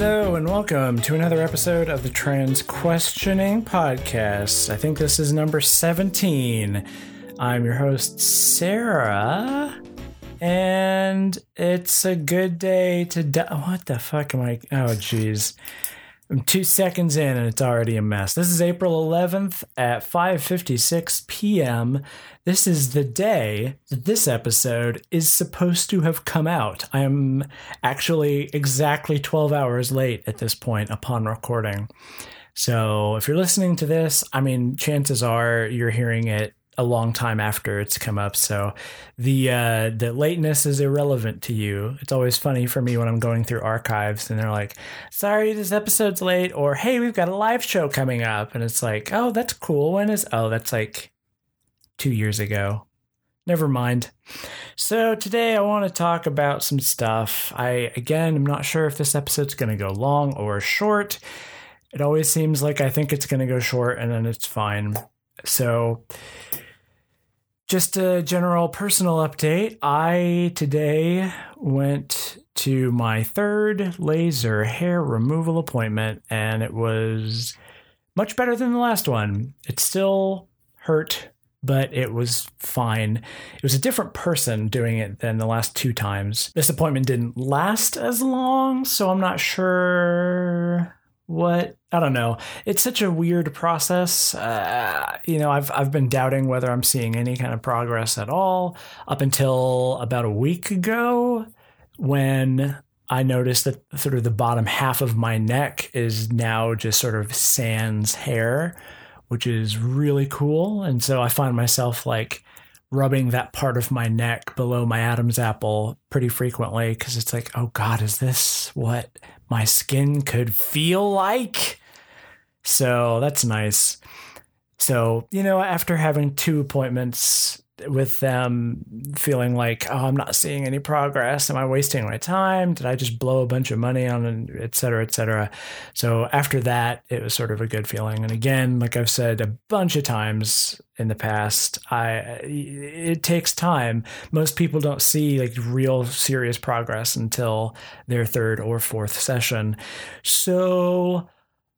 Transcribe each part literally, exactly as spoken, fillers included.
Hello and welcome to another episode of the Trans Questioning Podcast. I think this is number seventeen. I'm your host, Sarah, and it's a good day to die. What the fuck am I? Oh, geez. I'm two seconds in and it's already a mess. This is April eleventh at five fifty-six p.m. This is the day that this episode is supposed to have come out. I am actually exactly twelve hours late at this point upon recording. So if you're listening to this, I mean, chances are you're hearing it a long time after it's come up. So the uh, the lateness is irrelevant to you. It's always funny for me when I'm going through archives and they're like, sorry, this episode's late, or hey, we've got a live show coming up. And it's like, oh, that's cool. When is, oh, that's like two years ago. Never mind. So today I want to talk about some stuff. I, again, I'm not sure if this episode's going to go long or short. It always seems like I think it's going to go short and then it's fine. So just a general personal update. I today went to my third laser hair removal appointment and it was much better than the last one. It still hurt, but it was fine. It was a different person doing it than the last two times. This appointment didn't last as long, so I'm not sure what, I don't know. It's such a weird process. Uh, you know, I've I've been doubting whether I'm seeing any kind of progress at all up until about a week ago when I noticed that sort of the bottom half of my neck is now just sort of sans hair, which is really cool. And so I find myself like rubbing that part of my neck below my Adam's apple pretty frequently because it's like, oh God, is this what my skin could feel like? So that's nice. So, you know, after having two appointments with them feeling like, oh, I'm not seeing any progress. Am I wasting my time? Did I just blow a bunch of money on, et cetera, et cetera? So after that, it was sort of a good feeling. And again, like I've said a bunch of times in the past, I, it takes time. Most people don't see like real serious progress until their third or fourth session. So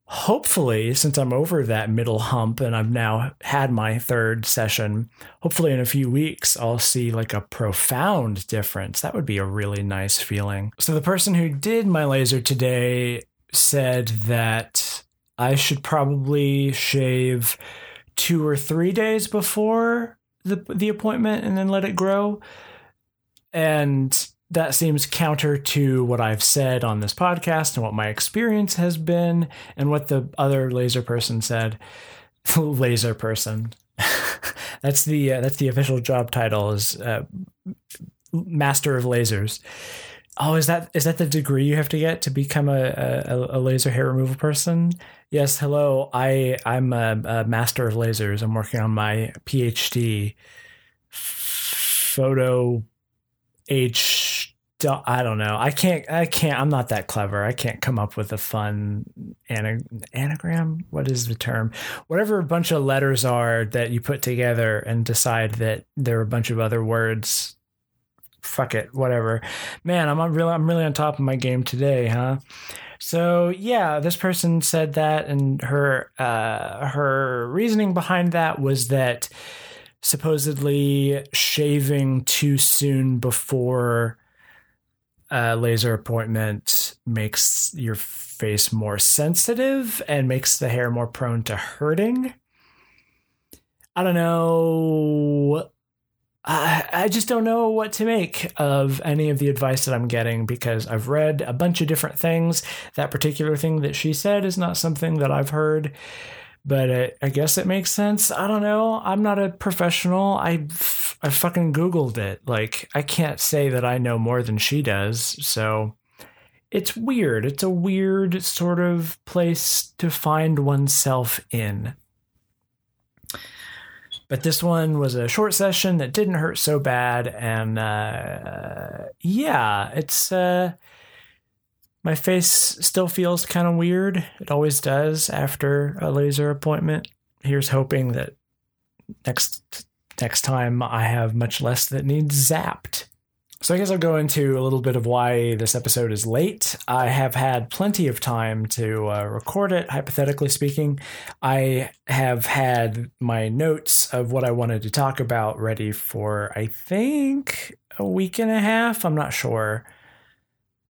hopefully, since I'm over that middle hump and I've now had my third session, hopefully in a few weeks, I'll see like a profound difference. That would be a really nice feeling. So the person who did my laser today said that I should probably shave two or three days before the the appointment and then let it grow. And that seems counter to what I've said on this podcast and what my experience has been and what the other laser person said. Laser person. That's the uh, that's the official job title, is uh, Master of Lasers. Oh, is that is that the degree you have to get to become a, a, a laser hair removal person? Yes. Hello. I, I'm a, a Master of Lasers. I'm working on my PhD. Photo H. I don't know. I can't, I can't, I'm not that clever. I can't come up with a fun anagram. What is the term? Whatever a bunch of letters are that you put together and decide that there are a bunch of other words. Fuck it. Whatever, man. I'm on really, I'm really on top of my game today, huh? So yeah, this person said that, and her, uh, her reasoning behind that was that supposedly shaving too soon before a laser appointment makes your face more sensitive and makes the hair more prone to hurting. I don't know. I, I just don't know what to make of any of the advice that I'm getting because I've read a bunch of different things. That particular thing that she said is not something that I've heard, but it, I guess it makes sense. I don't know. I'm not a professional. I, f- I fucking Googled it. Like, I can't say that I know more than she does. So it's weird. It's a weird sort of place to find oneself in. But this one was a short session that didn't hurt so bad. And uh, yeah, it's... Uh, my face still feels kind of weird. It always does after a laser appointment. Here's hoping that next next time I have much less that needs zapped. So I guess I'll go into a little bit of why this episode is late. I have had plenty of time to uh, record it, hypothetically speaking. I have had my notes of what I wanted to talk about ready for, I think, a week and a half. I'm not sure.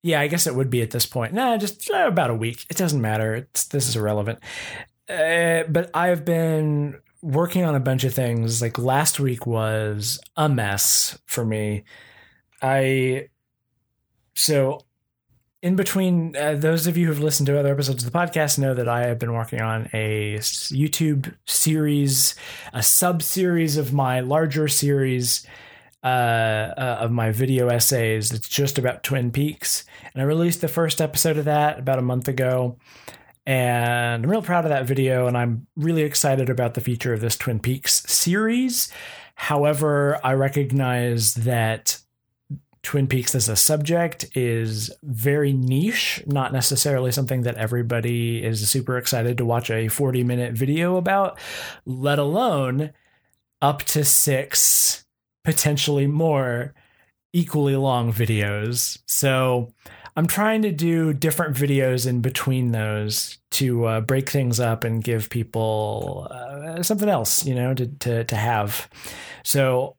Yeah, I guess it would be at this point. Nah, just uh, about a week. It doesn't matter. It's, this is irrelevant. Uh, but I've been working on a bunch of things. Like last week was a mess for me. I, so in between, uh, those of you who've listened to other episodes of the podcast know that I have been working on a YouTube series, a sub series of my larger series, uh, uh, of my video essays. It's just about Twin Peaks. And I released the first episode of that about a month ago, and I'm real proud of that video. And I'm really excited about the future of this Twin Peaks series. However, I recognize that Twin Peaks as a subject is very niche, not necessarily something that everybody is super excited to watch a forty minute video about, let alone up to six, potentially more, equally long videos. So I'm trying to do different videos in between those to uh, break things up and give people uh, something else, you know, to, to, to have. So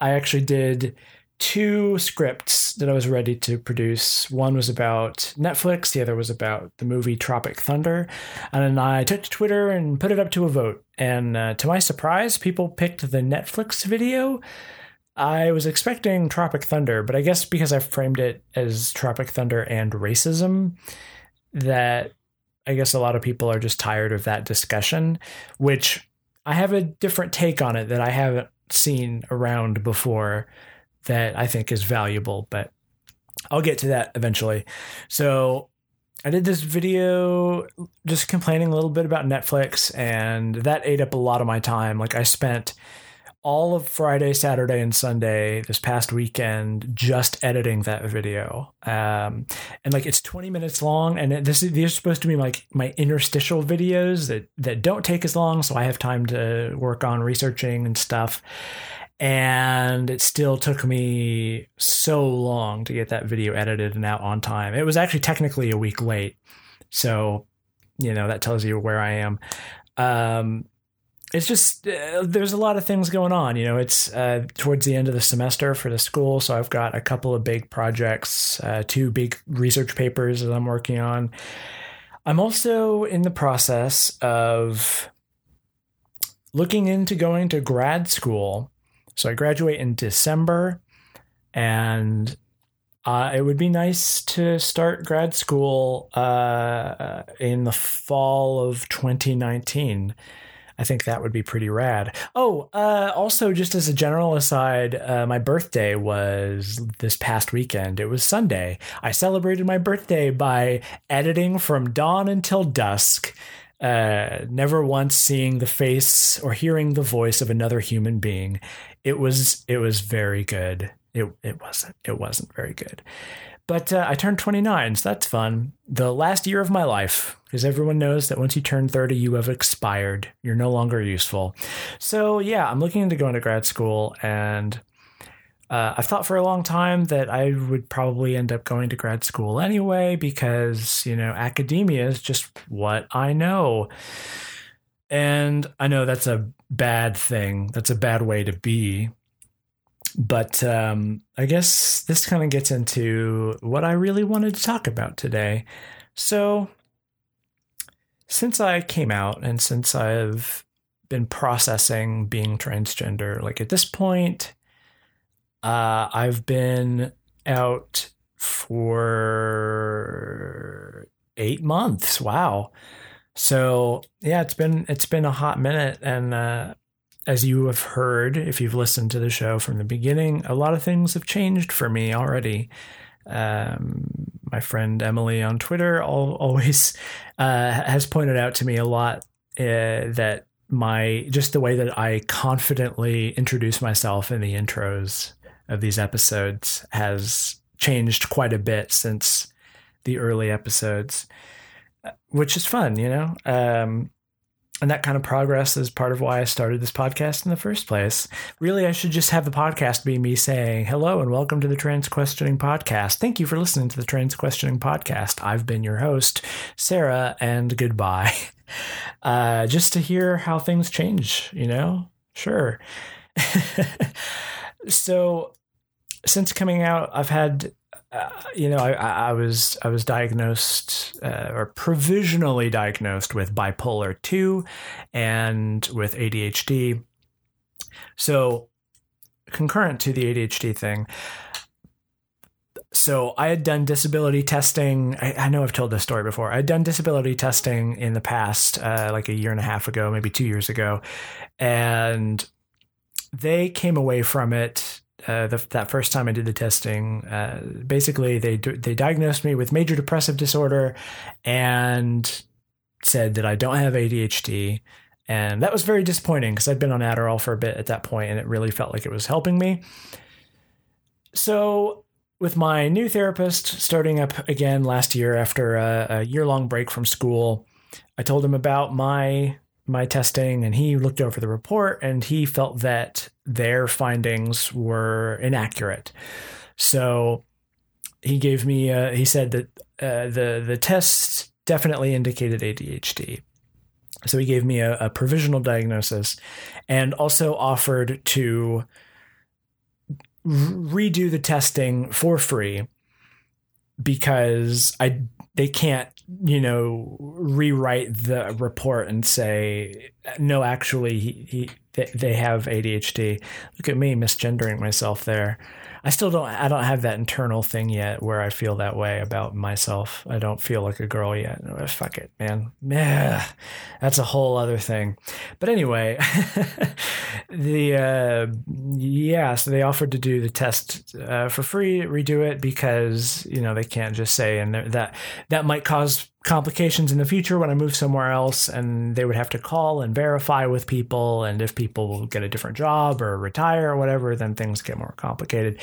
I actually did two scripts that I was ready to produce. One was about Netflix. The other was about the movie Tropic Thunder. And then I took to Twitter and put it up to a vote. And uh, to my surprise, people picked the Netflix video. I was expecting Tropic Thunder, but I guess because I framed it as Tropic Thunder and racism, that I guess a lot of people are just tired of that discussion, which I have a different take on it that I haven't seen around before, that I think is valuable, but I'll get to that eventually. So I did this video just complaining a little bit about Netflix, and that ate up a lot of my time. Like I spent all of Friday, Saturday, and Sunday this past weekend just editing that video. Um, and like it's twenty minutes long, and it, this is, these are supposed to be like my interstitial videos that, that don't take as long, so I have time to work on researching and stuff. And it still took me so long to get that video edited and out on time. It was actually technically a week late. So, you know, that tells you where I am. Um, it's just, uh, there's a lot of things going on. You know, it's uh, towards the end of the semester for the school. So I've got a couple of big projects, uh, two big research papers that I'm working on. I'm also in the process of looking into going to grad school. So I graduate in December, and uh, it would be nice to start grad school uh, in the fall of twenty nineteen. I think that would be pretty rad. Oh, uh, also, just as a general aside, uh, my birthday was this past weekend. It was Sunday. I celebrated my birthday by editing from dawn until dusk, uh, never once seeing the face or hearing the voice of another human being. It was, it was very good. It it wasn't, it wasn't very good, but uh, I turned twenty-nine. So that's fun. The last year of my life, because everyone knows that once you turn thirty, you have expired. You're no longer useful. So yeah, I'm looking into going to grad school, and uh, I thought for a long time that I would probably end up going to grad school anyway, because, you know, academia is just what I know. And I know that's a bad thing. That's a bad way to be. But um, I guess this kind of gets into what I really wanted to talk about today. So since I came out and since I've been processing being transgender, like at this point, uh, I've been out for eight months. Wow. So yeah, it's been it's been a hot minute, and uh, as you have heard, if you've listened to the show from the beginning, a lot of things have changed for me already. Um, my friend Emily on Twitter always uh, has pointed out to me a lot uh, that my just the way that I confidently introduce myself in the intros of these episodes has changed quite a bit since the early episodes, which is fun, you know. Um, And that kind of progress is part of why I started this podcast in the first place. Really, I should just have the podcast be me saying, hello and welcome to the Trans Questioning Podcast. Thank you for listening to the Trans Questioning Podcast. I've been your host, Sarah, and goodbye. Uh, just to hear how things change, you know? Sure. So since coming out, I've had... Uh, you know, I, I was I was diagnosed uh, or provisionally diagnosed with bipolar two and with A D H D. So concurrent to the A D H D thing. So I had done disability testing. I, I know I've told this story before. I'd done disability testing in the past, uh, like a year and a half ago, maybe two years ago. And they came away from it. Uh, the, that first time I did the testing, uh, basically they they diagnosed me with major depressive disorder and said that I don't have A D H D. And that was very disappointing because I'd been on Adderall for a bit at that point and it really felt like it was helping me. So with my new therapist starting up again last year after a, a year-long break from school, I told him about my my testing and he looked over the report and he felt that their findings were inaccurate. So he gave me, uh, he said that uh, the, the test definitely indicated A D H D. So he gave me a, a provisional diagnosis and also offered to re- redo the testing for free because I they can't, you know, rewrite the report and say, no, actually, he, he they have A D H D. Look at me misgendering myself there. I still don't, I don't have that internal thing yet where I feel that way about myself. I don't feel like a girl yet. Fuck it, man. Yeah, that's a whole other thing. But anyway, the, uh, yeah, so they offered to do the test uh, for free, redo it because, you know, they can't just say, and that, that might cause complications in the future when I move somewhere else, and they would have to call and verify with people. And if people will get a different job or retire or whatever, then things get more complicated.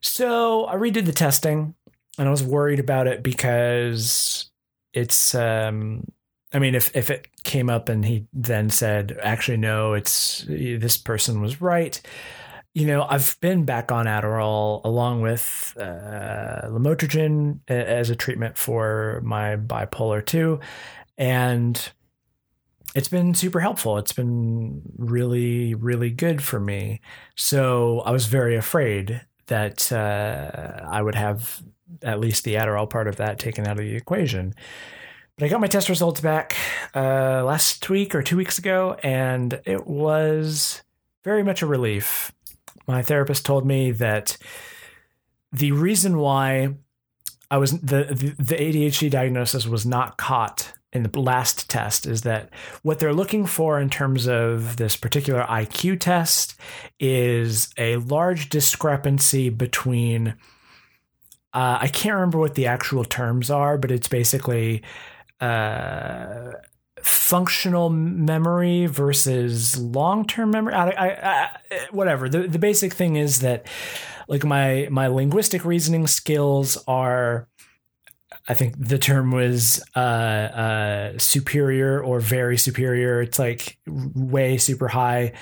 So I redid the testing and I was worried about it because it's, um, I mean, if, if it came up and he then said, actually, no, it's this person was right. You know, I've been back on Adderall along with uh, lamotrigine as a treatment for my bipolar two, and it's been super helpful. It's been really, really good for me. So I was very afraid that uh, I would have at least the Adderall part of that taken out of the equation. But I got my test results back uh, last week or two weeks ago, and it was very much a relief. My therapist told me that the reason why I was the, the A D H D diagnosis was not caught in the last test is that what they're looking for in terms of this particular I Q test is a large discrepancy between, uh, I can't remember what the actual terms are, but it's basically uh, functional memory versus long-term memory. I, I, I, whatever. The, the basic thing is that, like, my my linguistic reasoning skills are, I think the term was uh, uh, superior or very superior. It's like way super high.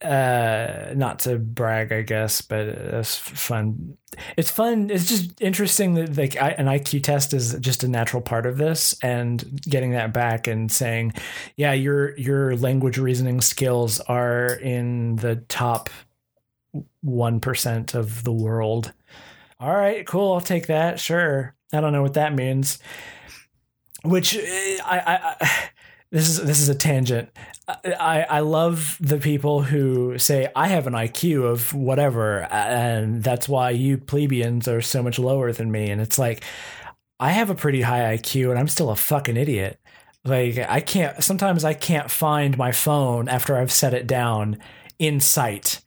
Uh, not to brag, I guess, but it's fun. It's fun. It's just interesting that, like, I, an I Q test is just a natural part of this, and getting that back and saying, yeah, your, your language reasoning skills are in the top one percent of the world. All right, cool. I'll take that. Sure. I don't know what that means, which I, I, I This is this is a tangent. I, I love the people who say, I have an I Q of whatever, and that's why you plebeians are so much lower than me. And it's like, I have a pretty high I Q, and I'm still a fucking idiot. Like, I can't – sometimes I can't find my phone after I've set it down in sight.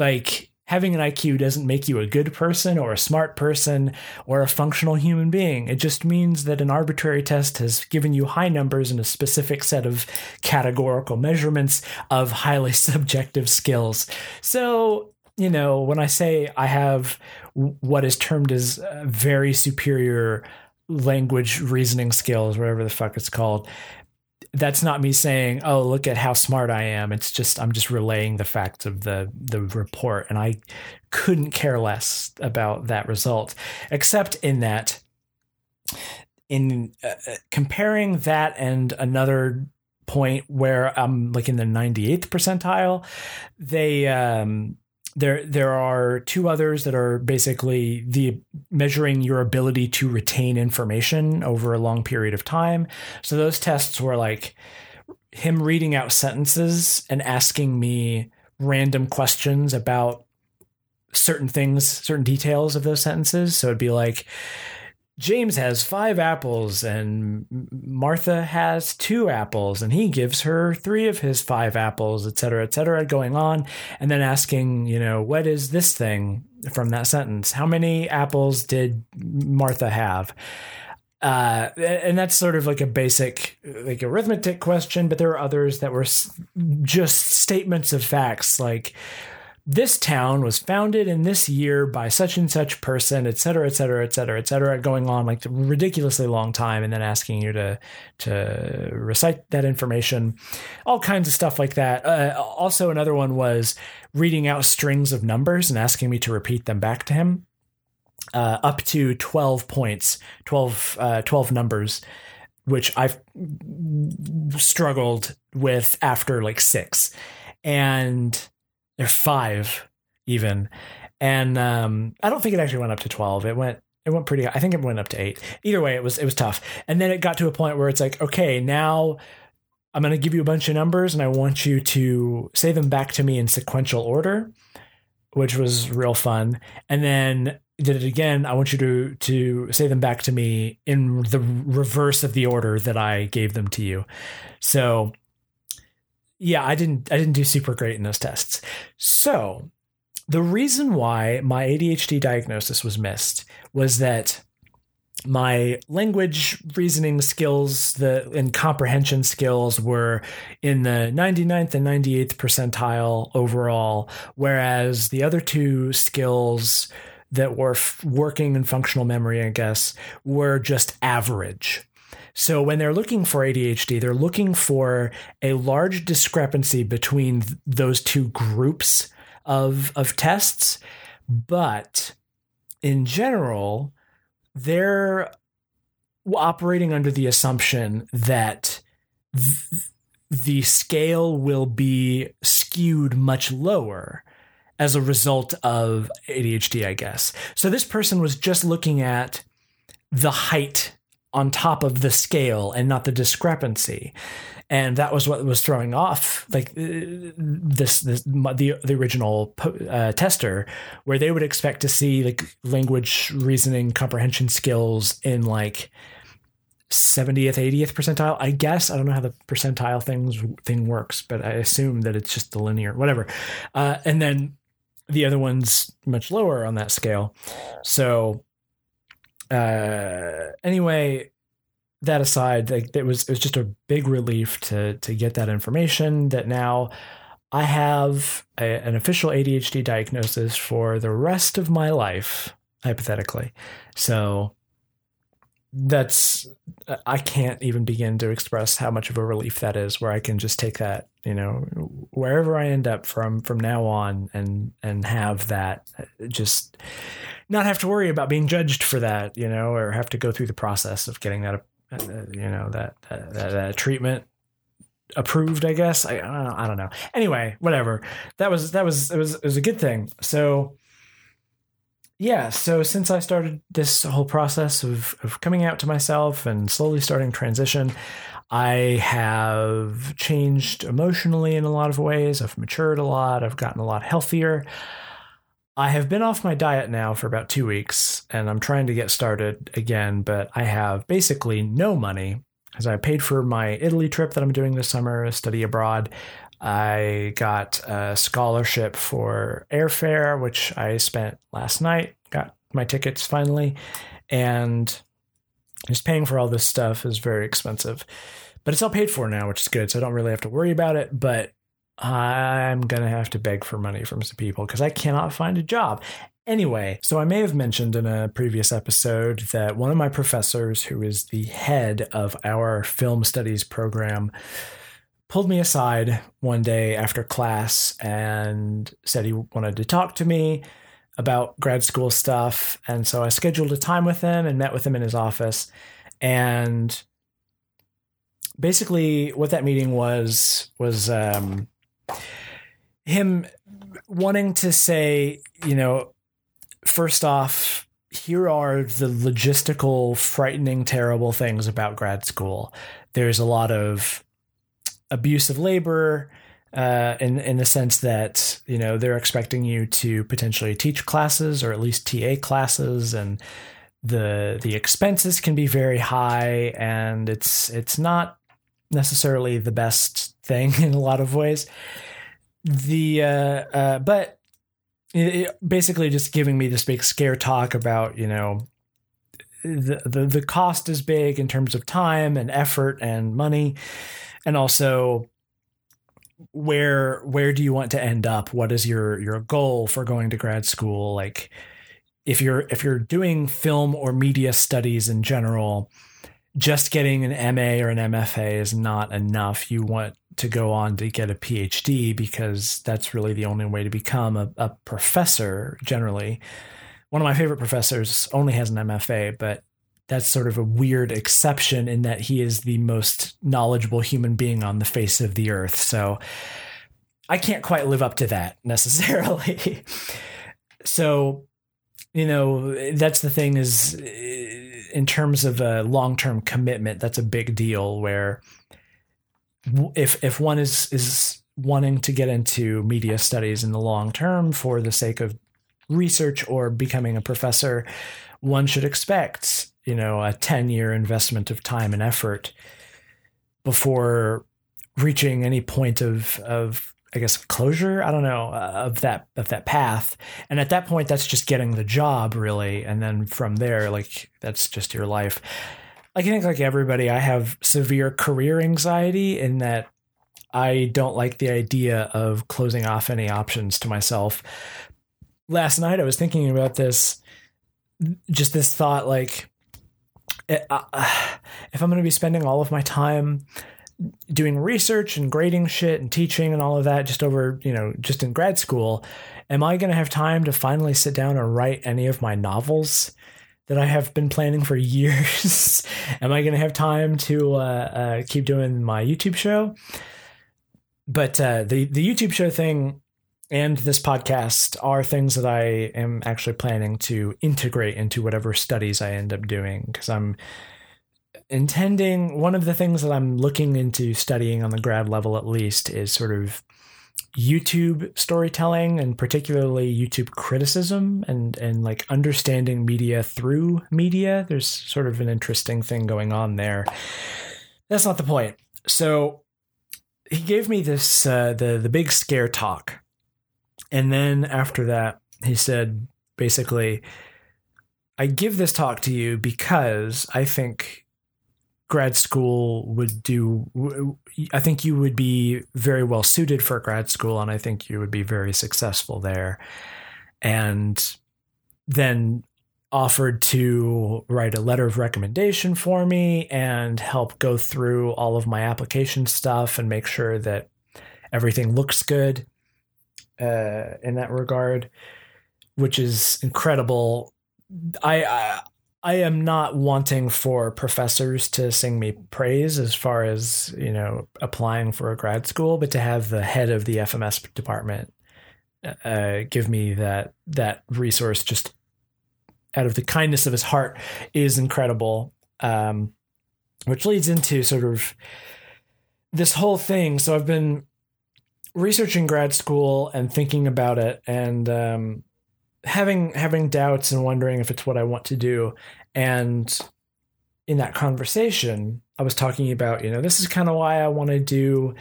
Like, having an I Q doesn't make you a good person or a smart person or a functional human being. It just means that an arbitrary test has given you high numbers in a specific set of categorical measurements of highly subjective skills. So, you know, when I say I have what is termed as very superior language reasoning skills, whatever the fuck it's called, that's not me saying, oh, look at how smart I am. It's just, I'm just relaying the facts of the, the report. And I couldn't care less about that result, except in that in uh, comparing that and another point where I'm like in the ninety-eighth percentile, they, um, There there are two others that are basically the measuring your ability to retain information over a long period of time. So those tests were like him reading out sentences and asking me random questions about certain things, certain details of those sentences. So it'd be like, James has five apples and Martha has two apples and he gives her three of his five apples, et cetera, et cetera, going on. And then asking, you know, what is this thing from that sentence? How many apples did Martha have? Uh, and that's sort of like a basic, like arithmetic question. But there are others that were just statements of facts, like, this town was founded in this year by such and such person, et cetera, et cetera, et cetera, et cetera, going on like a ridiculously long time and then asking you to to recite that information, all kinds of stuff like that. Uh, also, another one was reading out strings of numbers and asking me to repeat them back to him, uh, up to twelve points, twelve, uh, twelve numbers, which I've struggled with after like six. And... or five even. And um, I don't think it actually went up to twelve. It went it went pretty high. I think it went up to eight. Either way, it was it was tough. And then it got to a point where it's like, okay, now I'm going to give you a bunch of numbers and I want you to say them back to me in sequential order, which was real fun. And then did it again. I want you to to say them back to me in the reverse of the order that I gave them to you. So yeah, I didn't I didn't do super great in those tests. So the reason why my A D H D diagnosis was missed was that my language reasoning skills the and comprehension skills were in the ninety-ninth and ninety-eighth percentile overall, whereas the other two skills that were f- working and functional memory, I guess, were just average. So when they're looking for A D H D, they're looking for a large discrepancy between th- those two groups of of tests. But in general, they're operating under the assumption that th- the scale will be skewed much lower as a result of A D H D, I guess. So this person was just looking at the height on top of the scale and not the discrepancy. And that was what was throwing off like this, this the, the original uh, tester, where they would expect to see like language, reasoning, comprehension skills in like seventieth, eightieth percentile, I guess. I don't know how the percentile things thing works, but I assume that it's just the linear, whatever. Uh, and then the other one's much lower on that scale. So, Uh, anyway, that aside, like it was, it was just a big relief to to get that information that now I have a, an official A D H D diagnosis for the rest of my life, hypothetically. So that's, I can't even begin to express how much of a relief that is, where I can just take that, you know, wherever I end up from, from now on and, and have that, just not have to worry about being judged for that, you know, or have to go through the process of getting that, uh, you know, that, that, that, that treatment approved, I guess. I, I don't know. Anyway, whatever. That was, that was, it was, it was a good thing. So yeah, so since I started this whole process of, of coming out to myself and slowly starting transition, I have changed emotionally in a lot of ways. I've matured a lot. I've gotten a lot healthier. I have been off my diet now for about two weeks, and I'm trying to get started again, but I have basically no money because I paid for my Italy trip that I'm doing this summer, a study abroad. I got a scholarship for airfare, which I spent last night, got my tickets finally, and just paying for all this stuff is very expensive, but it's all paid for now, which is good. So I don't really have to worry about it, but I'm going to have to beg for money from some people because I cannot find a job. Anyway, so I may have mentioned in a previous episode that one of my professors, who is the head of our film studies program, pulled me aside one day after class and said he wanted to talk to me about grad school stuff. And so I scheduled a time with him and met with him in his office. And basically what that meeting was, was um, him wanting to say, you know, first off, here are the logistical, frightening, terrible things about grad school. There's a lot of abuse of labor uh, in, in the sense that, you know, they're expecting you to potentially teach classes or at least T A classes, and the the expenses can be very high, and it's it's not necessarily the best thing in a lot of ways. The uh, uh, but it basically just giving me this big scare talk about, you know, the, the the cost is big in terms of time and effort and money, and also where where do you want to end up? What is your your goal for going to grad school? Like, if you're if you're doing film or media studies in general, just getting an M A or an M F A is not enough. You want to go on to get a P H D, because that's really the only way to become a, a professor generally. One of my favorite professors only has an M F A, but that's sort of a weird exception in that he is the most knowledgeable human being on the face of the earth. So I can't quite live up to that necessarily. So, you know, that's the thing, is in terms of a long-term commitment, that's a big deal, where if if one is, is wanting to get into media studies in the long term for the sake of research or becoming a professor, one should expect, you know, a ten-year investment of time and effort before reaching any point of, of I guess, closure, I don't know, of that of that path. And at that point, that's just getting the job, really. And then from there, like, that's just your life. I think, like everybody, I have severe career anxiety in that I don't like the idea of closing off any options to myself. Last night, I was thinking about this, just this thought, like, if I'm going to be spending all of my time doing research and grading shit and teaching and all of that just over, you know, just in grad school, am I going to have time to finally sit down and write any of my novels that I have been planning for years? Am I going to have time to uh, uh, keep doing my YouTube show? But uh, the, the YouTube show thing and this podcast are things that I am actually planning to integrate into whatever studies I end up doing, because I'm intending, one of the things that I'm looking into studying on the grad level at least is sort of YouTube storytelling, and particularly YouTube criticism and, and like understanding media through media. There's sort of an interesting thing going on there. That's not the point. So he gave me this, uh, the, the big scare talk. And then after that, he said, basically, I give this talk to you because I think grad school would do, I think you would be very well suited for grad school, and I think you would be very successful there. And then offered to write a letter of recommendation for me and help go through all of my application stuff and make sure that everything looks good uh, in that regard, which is incredible. I, I I am not wanting for professors to sing me praise as far as, you know, applying for a grad school, but to have the head of the F M S department uh, give me that that resource just out of the kindness of his heart is incredible, um, which leads into sort of this whole thing. So I've been researching grad school and thinking about it, and um having having doubts and wondering if it's what I want to do. And in that conversation, I was talking about, you know, this is kind of why I want to do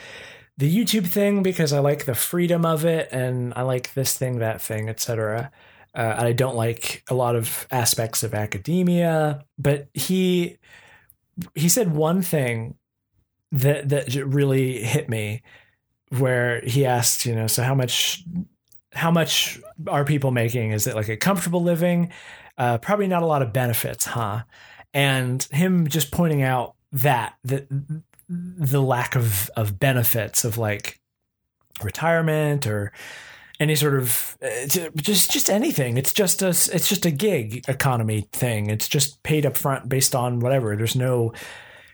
the YouTube thing, because I like the freedom of it, and I like this thing, that thing, et cetera. Uh, I don't like a lot of aspects of academia. But he he said one thing that that really hit me, where he asked, you know, so how much how much are people making? Is it like a comfortable living? Uh, probably not a lot of benefits, huh? And him just pointing out that the, the lack of, of benefits of like retirement or any sort of just, just anything. It's just a, it's just a gig economy thing. It's just paid up front based on whatever. There's no,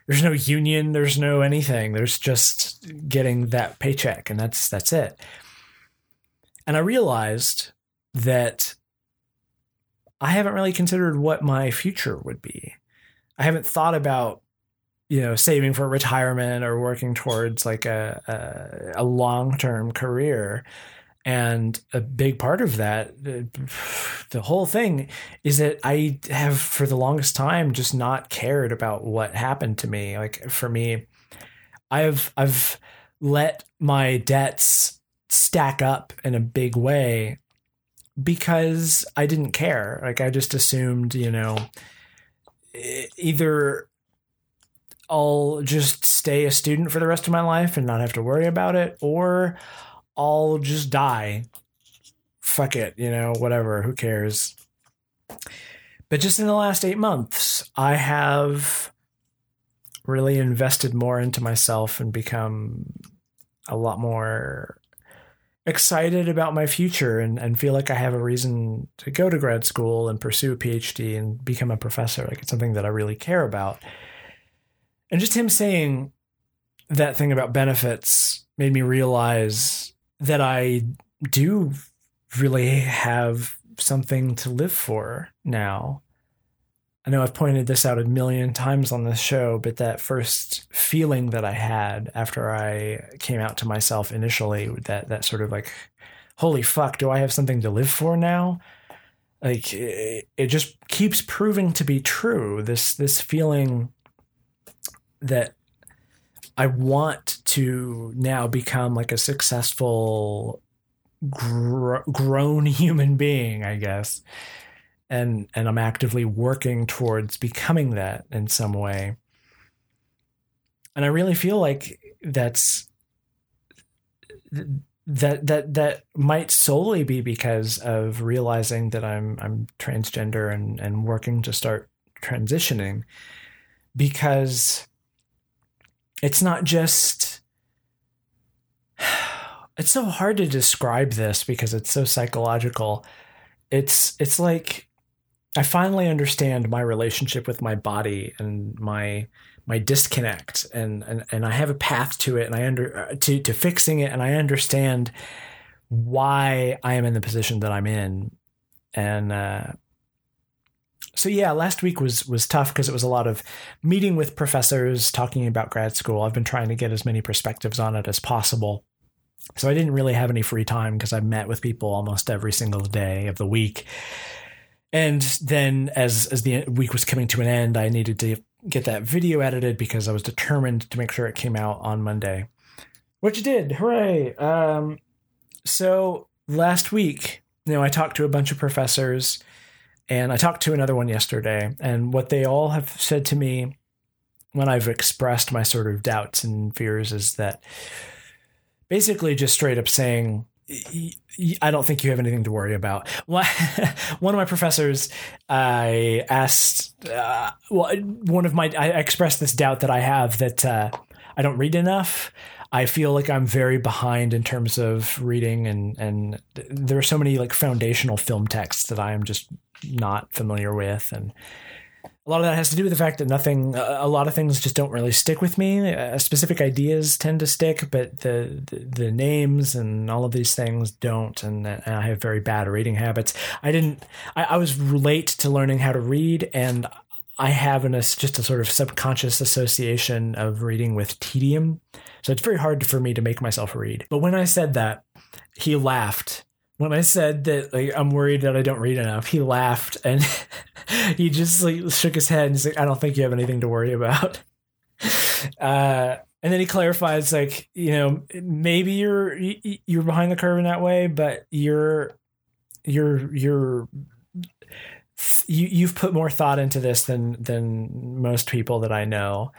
there's no union. There's no anything. There's just getting that paycheck and that's, that's it. And I realized that I haven't really considered what my future would be. I haven't thought about, you know, saving for retirement or working towards like a a, a long-term career. And a big part of that, the, the whole thing is that I have for the longest time just not cared about what happened to me. Like for me, I've I've let my debts stack up in a big way because I didn't care. Like I just assumed, you know, either I'll just stay a student for the rest of my life and not have to worry about it, or I'll just die. Fuck it. You know, whatever, who cares? But just in the last eight months, I have really invested more into myself and become a lot more excited about my future and, and feel like I have a reason to go to grad school and pursue a PhD and become a professor. Like it's something that I really care about. And just him saying that thing about benefits made me realize that I do really have something to live for now. I know I've pointed this out a million times on this show, but that first feeling that I had after I came out to myself initially, that that sort of like, holy fuck, do I have something to live for now? Like it, it just keeps proving to be true. This, this feeling that I want to now become like a successful gr- grown human being, I guess. And and I'm actively working towards becoming that in some way. And I really feel like that's that that that might solely be because of realizing that I'm I'm transgender and, and working to start transitioning. Because it's not just it's so hard to describe this because it's so psychological. It's it's like I finally understand my relationship with my body and my my disconnect and and, and I have a path to it and I under to, to fixing it, and I understand why I am in the position that I'm in. And uh, so, yeah, last week was was tough because it was a lot of meeting with professors, talking about grad school. I've been trying to get as many perspectives on it as possible. So I didn't really have any free time because I met with people almost every single day of the week. And then as, as the week was coming to an end, I needed to get that video edited because I was determined to make sure it came out on Monday, which it did. Hooray. Um, so last week, you know, I talked to a bunch of professors and I talked to another one yesterday, and what they all have said to me when I've expressed my sort of doubts and fears is that basically just straight up saying, I don't think you have anything to worry about. One of my professors, I asked, uh, well, one of my, I expressed this doubt that I have that uh, I don't read enough. I feel like I'm very behind in terms of reading, and, and there are so many like foundational film texts that I am just not familiar with. And a lot of that has to do with the fact that nothing, a lot of things just don't really stick with me. Uh, specific ideas tend to stick, but the, the the names and all of these things don't. And, and I have very bad reading habits. I didn't, I, I was late to learning how to read, and I have an, a, just a sort of subconscious association of reading with tedium. So it's very hard for me to make myself read. But when I said that, he laughed. When I said that, like, I'm worried that I don't read enough, he laughed and he just like shook his head and he's like, I don't think you have anything to worry about. Uh, and then he clarifies, like, you know, maybe you're you're behind the curve in that way, but you're you're you're you you've put more thought into this than than most people that I know.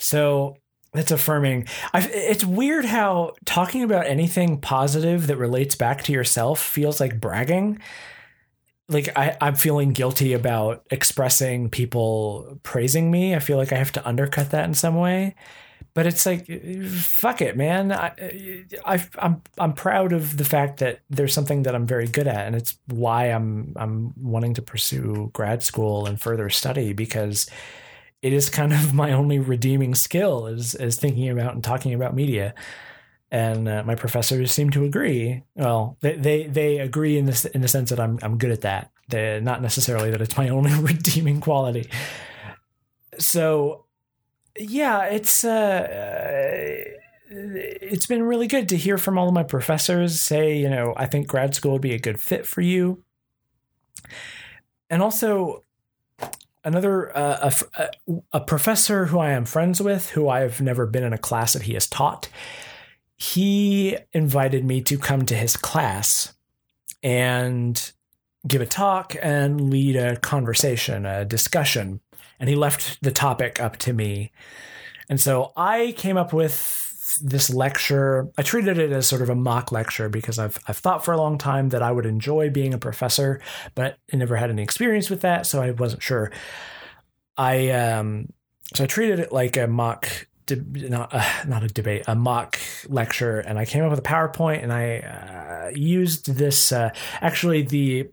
So That's affirming. I've, it's weird how talking about anything positive that relates back to yourself feels like bragging. Like I, I'm feeling guilty about expressing people praising me. I feel like I have to undercut that in some way. But it's like, fuck it, man. I, I, I'm I'm proud of the fact that there's something that I'm very good at, and it's why I'm I'm wanting to pursue grad school and further study, because it is kind of my only redeeming skill is is thinking about and talking about media. And uh, my professors seem to agree. Well, they they, they agree in this in the sense that I'm I'm good at that. They're not necessarily that it's my only redeeming quality. So. Yeah, it's uh, it's been really good to hear from all of my professors say, you know, I think grad school would be a good fit for you. And also another uh, a, a professor who I am friends with, who I have never been in a class that he has taught, he invited me to come to his class and give a talk and lead a conversation, a discussion. And he left the topic up to me. And so I came up with this lecture. I treated it as sort of a mock lecture because I've I've thought for a long time that I would enjoy being a professor, but I never had any experience with that, so I wasn't sure. I um, so I treated it like a mock, de- not, uh, not a debate, a mock lecture. And I came up with a PowerPoint, and I uh, used this, uh, actually the...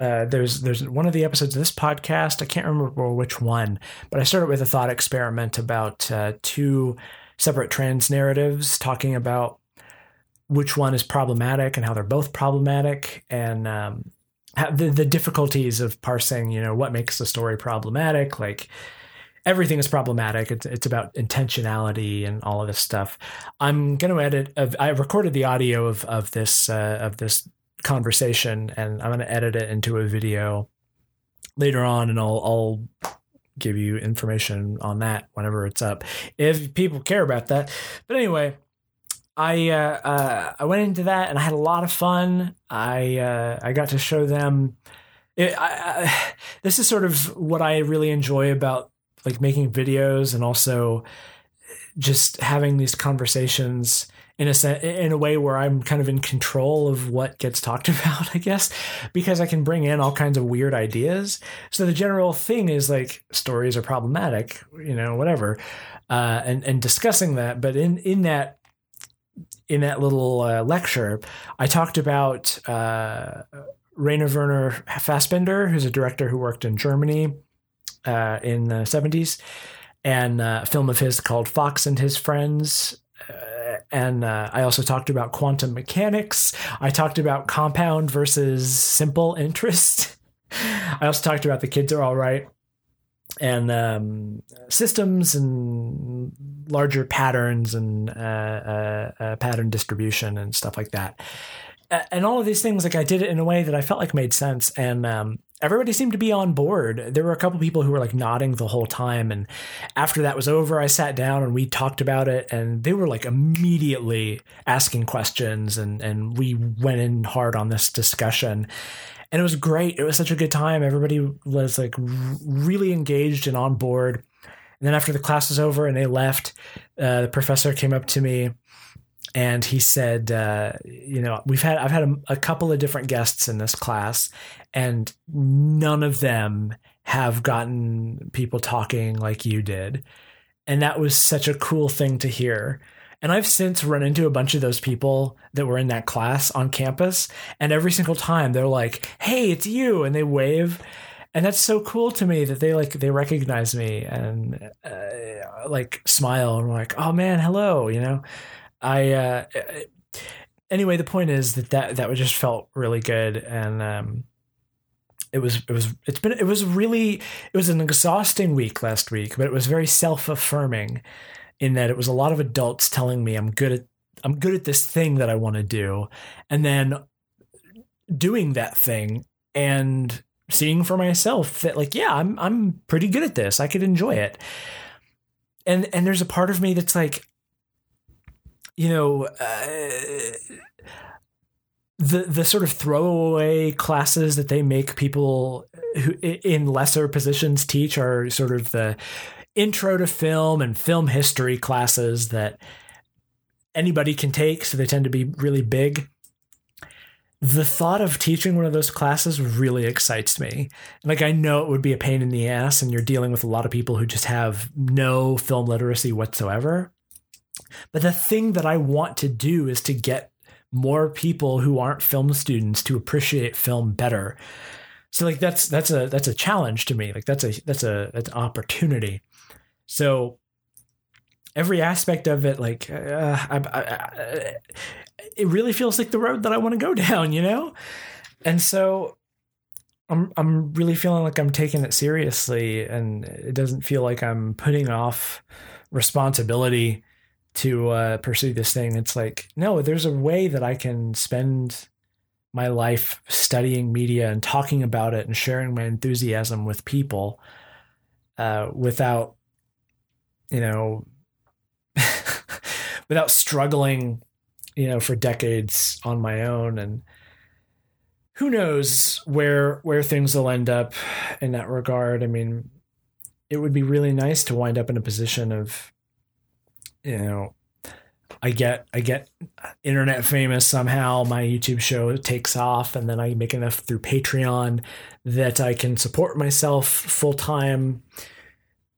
Uh, there's there's one of the episodes of this podcast, I can't remember which one, but I started with a thought experiment about uh, two separate trans narratives, talking about which one is problematic and how they're both problematic, and um, how the, the difficulties of parsing, you know, what makes the story problematic. Like, everything is problematic. It's, it's about intentionality and all of this stuff. I'm going to edit. Uh, I recorded the audio of of this uh, of this. conversation, and I'm going to edit it into a video later on, and I'll, I'll give you information on that whenever it's up, if people care about that. But anyway, I uh, uh, I went into that, and I had a lot of fun. I uh, I got to show them. It, I, I, this is sort of what I really enjoy about like making videos, and also just having these conversations. In a sense, in a way where I'm kind of in control of what gets talked about, I guess, because I can bring in all kinds of weird ideas. So the general thing is like stories are problematic, you know, whatever, uh, and and discussing that. But in in that in that little uh, lecture, I talked about uh, Rainer Werner Fassbinder, who's a director who worked in Germany uh, in the seventies, and uh, a film of his called Fox and His Friends. And uh, I also talked about quantum mechanics. I talked about compound versus simple interest. I also talked about The Kids Are All Right, and um, systems and larger patterns and uh, uh, uh, pattern distribution and stuff like that. And all of these things, like I did it in a way that I felt like made sense. And um, everybody seemed to be on board. There were a couple people who were like nodding the whole time. And after that was over, I sat down and we talked about it, and they were like immediately asking questions. And, and we went in hard on this discussion, and it was great. It was such a good time. Everybody was like really engaged and on board. And then after the class was over and they left, uh, the professor came up to me. And he said, uh, you know, we've had I've had a, a couple of different guests in this class, and none of them have gotten people talking like you did. And that was such a cool thing to hear. And I've since run into a bunch of those people that were in that class on campus. And every single time they're like, hey, it's you. And they wave. And that's so cool to me that they like they recognize me and uh, like smile. And we're like, oh, man, hello, you know. I, uh, anyway, the point is that that, that just felt really good. And, um, it was, it was, it's been, it was really, it was an exhausting week last week, but it was very self-affirming in that it was a lot of adults telling me I'm good at, I'm good at this thing that I want to do. And then doing that thing and seeing for myself that like, yeah, I'm, I'm pretty good at this. I could enjoy it. And, and there's a part of me that's like, you know, uh, the the sort of throwaway classes that they make people who in lesser positions teach are sort of the intro to film and film history classes that anybody can take, so they tend to be really big. The thought of teaching one of those classes really excites me. Like, I know it would be a pain in the ass, and you're dealing with a lot of people who just have no film literacy whatsoever. But the thing that I want to do is to get more people who aren't film students to appreciate film better. So like, that's, that's a, that's a challenge to me. Like that's a, that's a, that's an opportunity. So every aspect of it, like, uh, I, I, I, it really feels like the road that I want to go down, you know? And so I'm, I'm really feeling like I'm taking it seriously, and it doesn't feel like I'm putting off responsibility to uh, pursue this thing. It's like, no, there's a way that I can spend my life studying media and talking about it and sharing my enthusiasm with people uh, without, you know, without struggling, you know, for decades on my own. And who knows where, where things will end up in that regard. I mean, it would be really nice to wind up in a position of, you know, I get, I get internet famous somehow. My YouTube show takes off, and then I make enough through Patreon that I can support myself full time.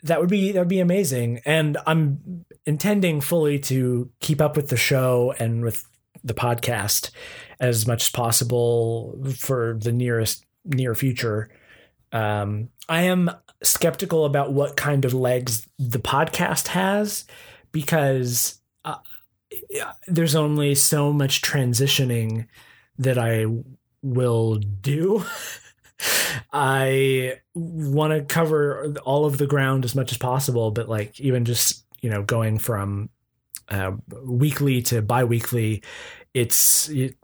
That would be, that would be amazing. And I'm intending fully to keep up with the show and with the podcast as much as possible for the nearest near future. Um, I am skeptical about what kind of legs the podcast has, because uh, there's only so much transitioning that I will do. I want to cover all of the ground as much as possible, but like, even just, you know, going from uh, weekly to bi-weekly, it's it,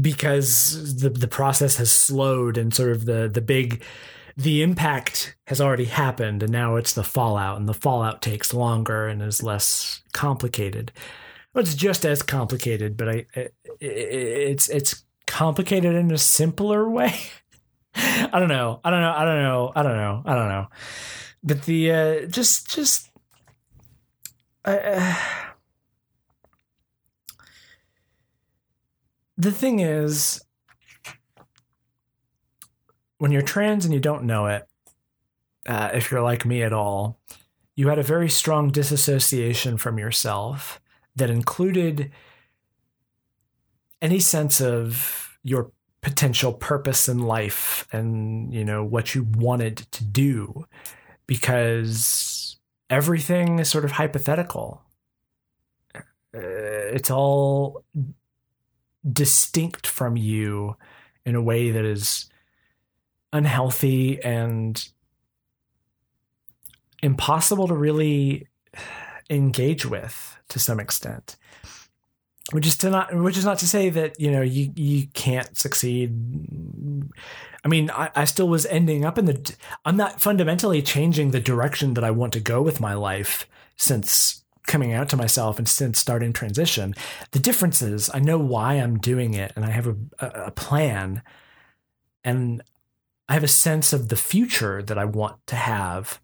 because the, the process has slowed, and sort of the, the big, the impact has already happened, and now it's the fallout, and the fallout takes longer and is less complicated. Well, it's just as complicated, but I, it, it's, it's complicated in a simpler way. I don't know. I don't know. I don't know. I don't know. I don't know. But the, uh, just, just, uh, the thing is, when you're trans and you don't know it, uh, if you're like me at all, you had a very strong disassociation from yourself that included any sense of your potential purpose in life and, you know, what you wanted to do, because everything is sort of hypothetical. Uh, it's all distinct from you in a way that is unhealthy and impossible to really engage with to some extent, which is to not, which is not to say that, you know, you, you can't succeed. I mean, I, I still was ending up in the, I'm not fundamentally changing the direction that I want to go with my life since coming out to myself and since starting transition. The difference is I know why I'm doing it, and I have a, a plan, and I have a sense of the future that I want to have.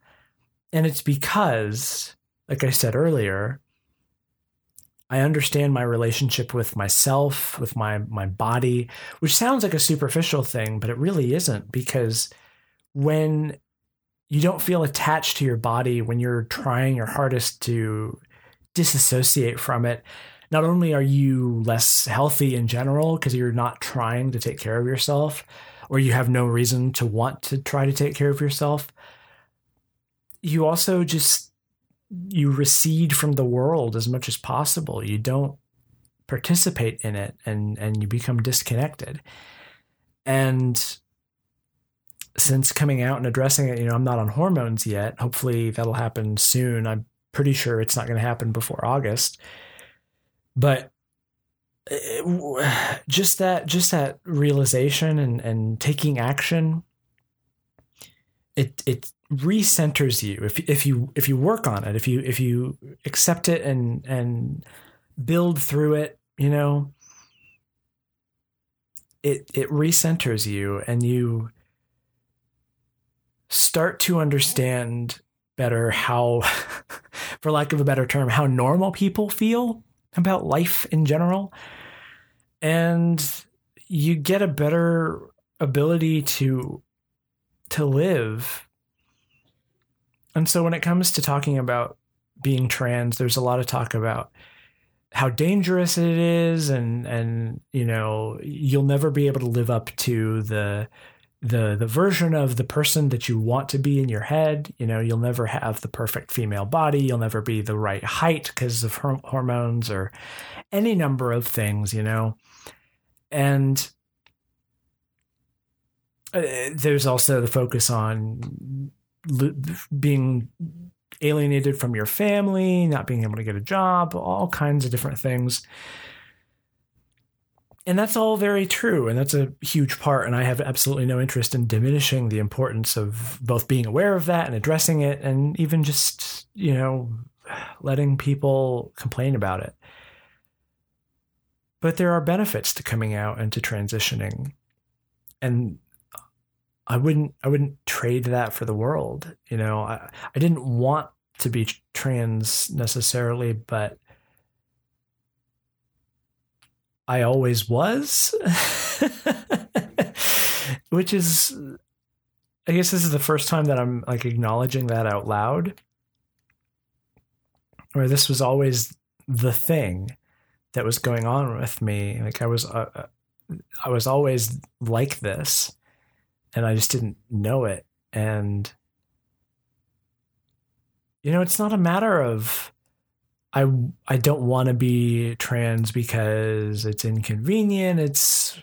And it's because, like I said earlier, I understand my relationship with myself, with my, my body, which sounds like a superficial thing, but it really isn't, because when you don't feel attached to your body, when you're trying your hardest to disassociate from it, not only are you less healthy in general because you're not trying to take care of yourself, or you have no reason to want to try to take care of yourself, you also just, you recede from the world as much as possible. You don't participate in it, and, and you become disconnected. And since coming out and addressing it, you know, I'm not on hormones yet. Hopefully that'll happen soon. I'm pretty sure it's not going to happen before August, but It, just that, just that realization and, and taking action, it, it recenters you. If, if you, if you work on it, if you, if you accept it and, and build through it, you know, it, it recenters you, and you start to understand better how, for lack of a better term, how normal people feel about life in general. And you get a better ability to to live. And so when it comes to talking about being trans, there's a lot of talk about how dangerous it is, and and you know, you'll never be able to live up to the the the version of the person that you want to be in your head. You know, you'll never have the perfect female body, you'll never be the right height because of horm- hormones or any number of things, you know. And there's also the focus on being alienated from your family, not being able to get a job, all kinds of different things. And that's all very true. And that's a huge part. And I have absolutely no interest in diminishing the importance of both being aware of that and addressing it, and even just, you know, letting people complain about it. But there are benefits to coming out and to transitioning. And I wouldn't I wouldn't trade that for the world. You know, I, I didn't want to be trans necessarily, but I always was, which is, I guess this is the first time that I'm like acknowledging that out loud, where this was always the thing that was going on with me. Like I was, uh, I was always like this. And I just didn't know it. And, you know, it's not a matter of I I don't want to be trans because it's inconvenient, it's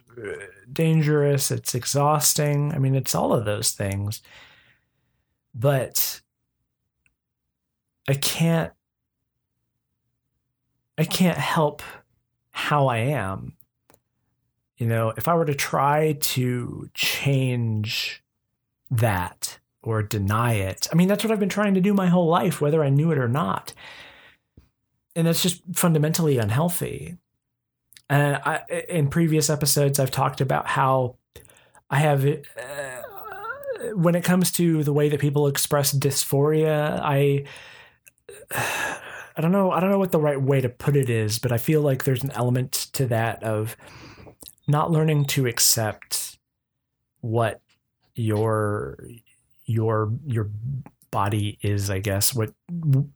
dangerous, it's exhausting. I mean, it's all of those things. But I can't I can't help how I am. You know, if I were to try to change that or deny it, I mean, that's what I've been trying to do my whole life, whether I knew it or not. And that's just fundamentally unhealthy. And I, in previous episodes, I've talked about how I have, uh, when it comes to the way that people express dysphoria, I, I don't know, I don't know what the right way to put it is, but I feel like there's an element to that of not learning to accept what your your your body is, I guess, what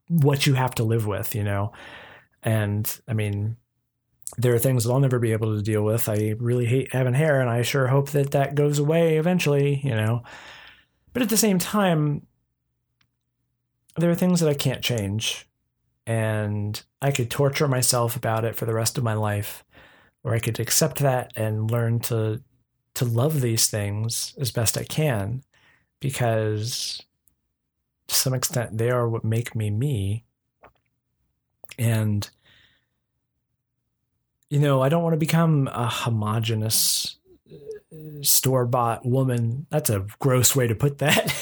what you have to live with, you know. And I mean, there are things that I'll never be able to deal with. I really hate having hair, and I sure hope that that goes away eventually, you know. But at the same time, there are things that I can't change, and I could torture myself about it for the rest of my life. Or I could accept that and learn to to love these things as best I can, because to some extent they are what make me me. And, you know, I don't want to become a homogenous store-bought woman. That's a gross way to put that.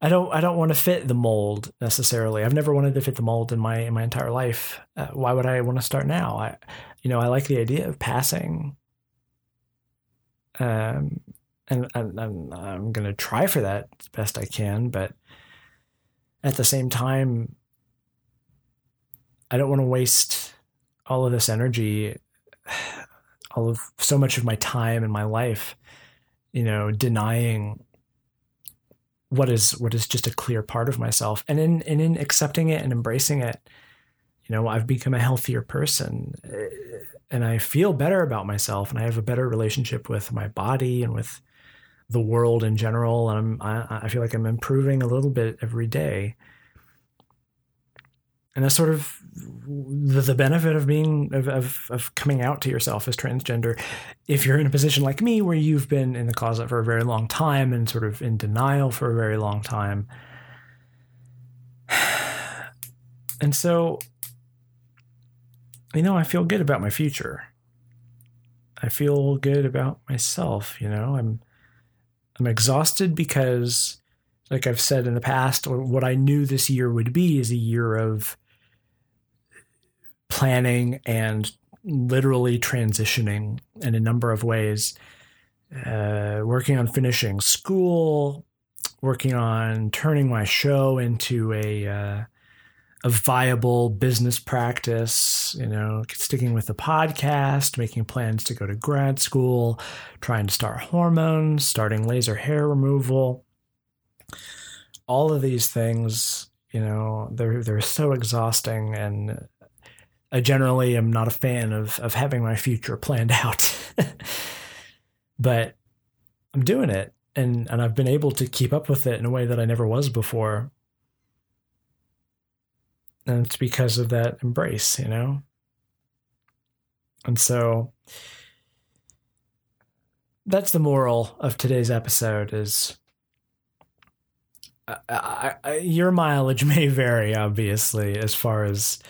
I don't I don't want to fit the mold necessarily. I've never wanted to fit the mold in my in my entire life. Uh, why would I want to start now? I you know, I like the idea of passing. Um and, and, and I'm going to try for that as best I can, but at the same time, I don't want to waste all of this energy, all of so much of my time in my life, you know, denying what is what is just a clear part of myself. And in and in accepting it and embracing it, you know, I've become a healthier person, and I feel better about myself, and I have a better relationship with my body and with the world in general. And I'm, I, I feel like I'm improving a little bit every day. And that's sort of the, the benefit of being of, of of coming out to yourself as transgender. If you're in a position like me, where you've been in the closet for a very long time and sort of in denial for a very long time. And so, you know, I feel good about my future. I feel good about myself. You know, I'm I'm exhausted because, like I've said in the past, what I knew this year would be is a year of planning and literally transitioning in a number of ways, uh, working on finishing school, working on turning my show into a uh, a viable business practice, you know, sticking with the podcast, making plans to go to grad school, trying to start hormones, starting laser hair removal. All of these things, you know, they're they're so exhausting, and I generally am not a fan of of having my future planned out. But I'm doing it, and and I've been able to keep up with it in a way that I never was before. And it's because of that embrace, you know? And so that's the moral of today's episode is I, I, I, your mileage may vary, obviously, as far as,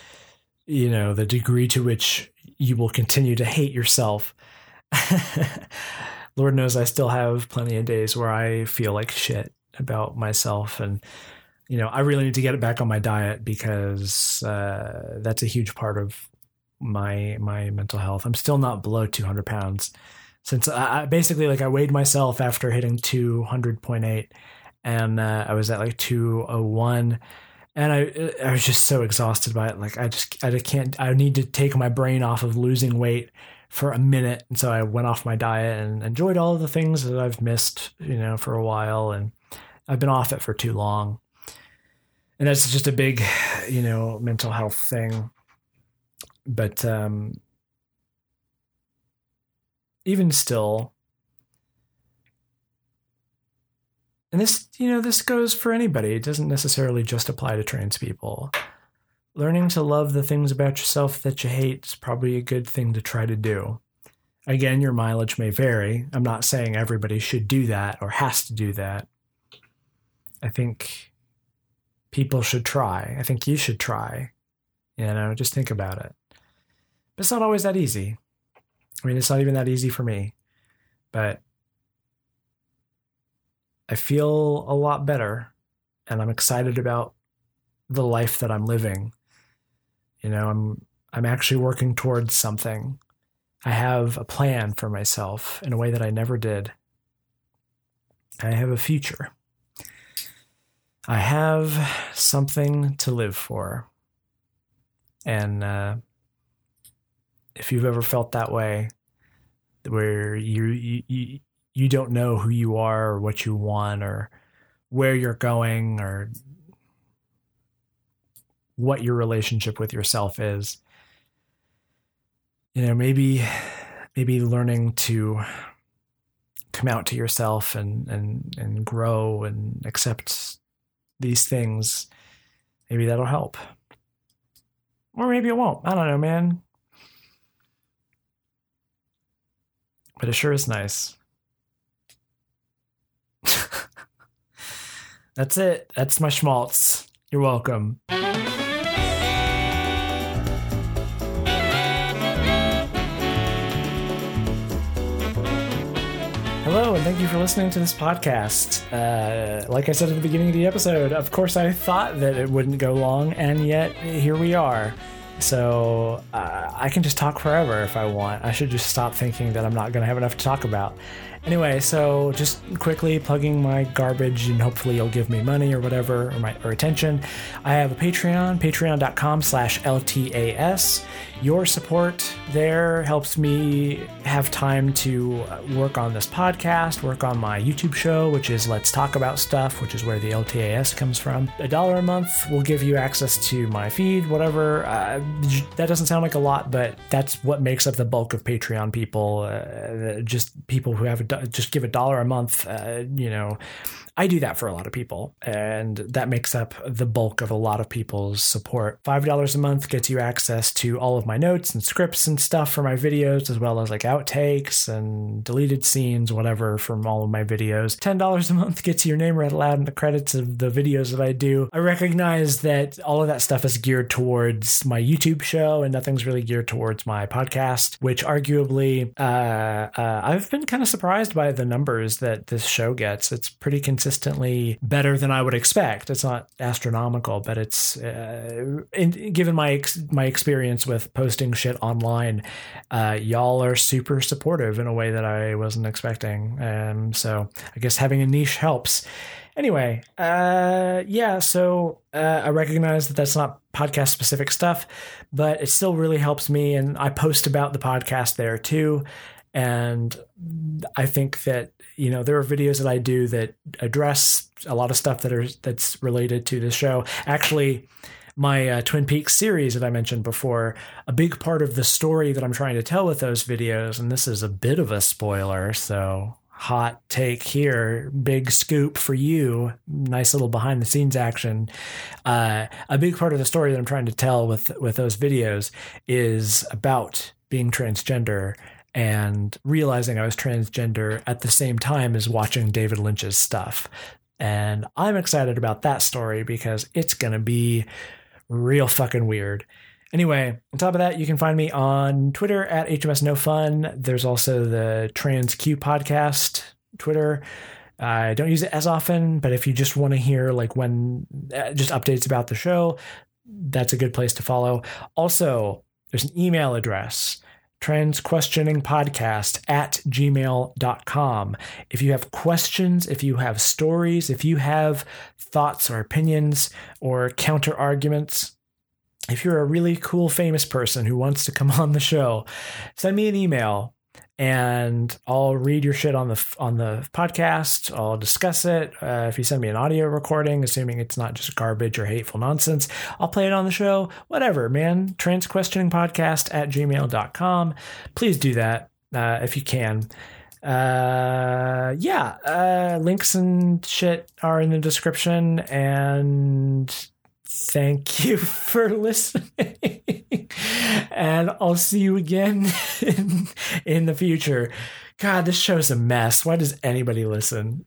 you know, the degree to which you will continue to hate yourself. Lord knows I still have plenty of days where I feel like shit about myself, and you know, I really need to get it back on my diet because uh, that's a huge part of my my mental health. I'm still not below two hundred pounds since I, I basically like I weighed myself after hitting two hundred point eight, and uh, I was at like two oh one, and I I was just so exhausted by it. Like I just I just can't. I need to take my brain off of losing weight for a minute, and so I went off my diet and enjoyed all of the things that I've missed, you know, for a while, and I've been off it for too long. And that's just a big, you know, mental health thing. But um, even still, and this, you know, this goes for anybody. It doesn't necessarily just apply to trans people. Learning to love the things about yourself that you hate is probably a good thing to try to do. Again, your mileage may vary. I'm not saying everybody should do that or has to do that. I think people should try. I think you should try. You know, just think about it. But it's not always that easy. I mean, it's not even that easy for me. But I feel a lot better, and I'm excited about the life that I'm living. You know, I'm I'm actually working towards something. I have a plan for myself in a way that I never did. I have a future. I have something to live for. And uh, if you've ever felt that way, where you, you you don't know who you are or what you want or where you're going or what your relationship with yourself is, you know, maybe maybe learning to come out to yourself and and and grow and accept these things, maybe that'll help. Or maybe it won't. I don't know, man. But it sure is nice. That's it. That's my schmaltz. You're welcome. Hello, and thank you for listening to this podcast. Uh, like I said at the beginning of the episode, of course I thought that it wouldn't go long, and yet here we are. So uh, I can just talk forever if I want. I should just stop thinking that I'm not going to have enough to talk about. Anyway, so just quickly plugging my garbage, and hopefully you'll give me money or whatever, or my or attention. I have a Patreon, patreon dot com slash L T A S. Your support there helps me have time to work on this podcast, work on my YouTube show, which is Let's Talk About Stuff, which is where the L T A S comes from. A dollar a month will give you access to my feed, whatever. Uh, that doesn't sound like a lot, but that's what makes up the bulk of Patreon people, uh, just people who have a do- just give a dollar a month. Uh, you know, I do that for a lot of people, and that makes up the bulk of a lot of people's support. five dollars a month gets you access to all of my notes and scripts and stuff for my videos, as well as like outtakes and deleted scenes, whatever, from all of my videos. ten dollars a month gets your name read aloud in the credits of the videos that I do. I recognize that all of that stuff is geared towards my YouTube show, and nothing's really geared towards my podcast, which arguably uh, uh, I've been kind of surprised by the numbers that this show gets. It's pretty consistent. Consistently better than I would expect. It's not astronomical, but it's uh, in, given my ex- my experience with posting shit online, uh, y'all are super supportive in a way that I wasn't expecting. Um, so I guess having a niche helps. Anyway, uh, yeah, so uh, I recognize that that's not podcast-specific stuff, but it still really helps me, and I post about the podcast there too. And I think that, you know, there are videos that I do that address a lot of stuff that are that's related to the show. Actually, my uh, Twin Peaks series that I mentioned before, a big part of the story that I'm trying to tell with those videos, and this is a bit of a spoiler, so hot take here, big scoop for you, nice little behind the scenes action. Uh, a big part of the story that I'm trying to tell with, with those videos is about being transgender and realizing I was transgender at the same time as watching David Lynch's stuff. And I'm excited about that story because it's going to be real fucking weird. Anyway, on top of that, you can find me on Twitter at H M S No Fun. There's also the Trans Q podcast Twitter. I don't use it as often, but if you just want to hear like when just updates about the show, that's a good place to follow. Also, there's an email address, transquestioningpodcast at gmail dot com. If you have questions, if you have stories, if you have thoughts or opinions or counter arguments, if you're a really cool famous person who wants to come on the show, send me an email and I'll read your shit on the on the podcast. I'll discuss it. Uh, if you send me an audio recording, assuming it's not just garbage or hateful nonsense, I'll play it on the show. Whatever, man. transquestioningpodcast at gmail dot com. Please do that uh, if you can. Uh, yeah. Uh, links and shit are in the description. And thank you for listening. And I'll see you again in, in the future. God, this show's a mess. Why does anybody listen?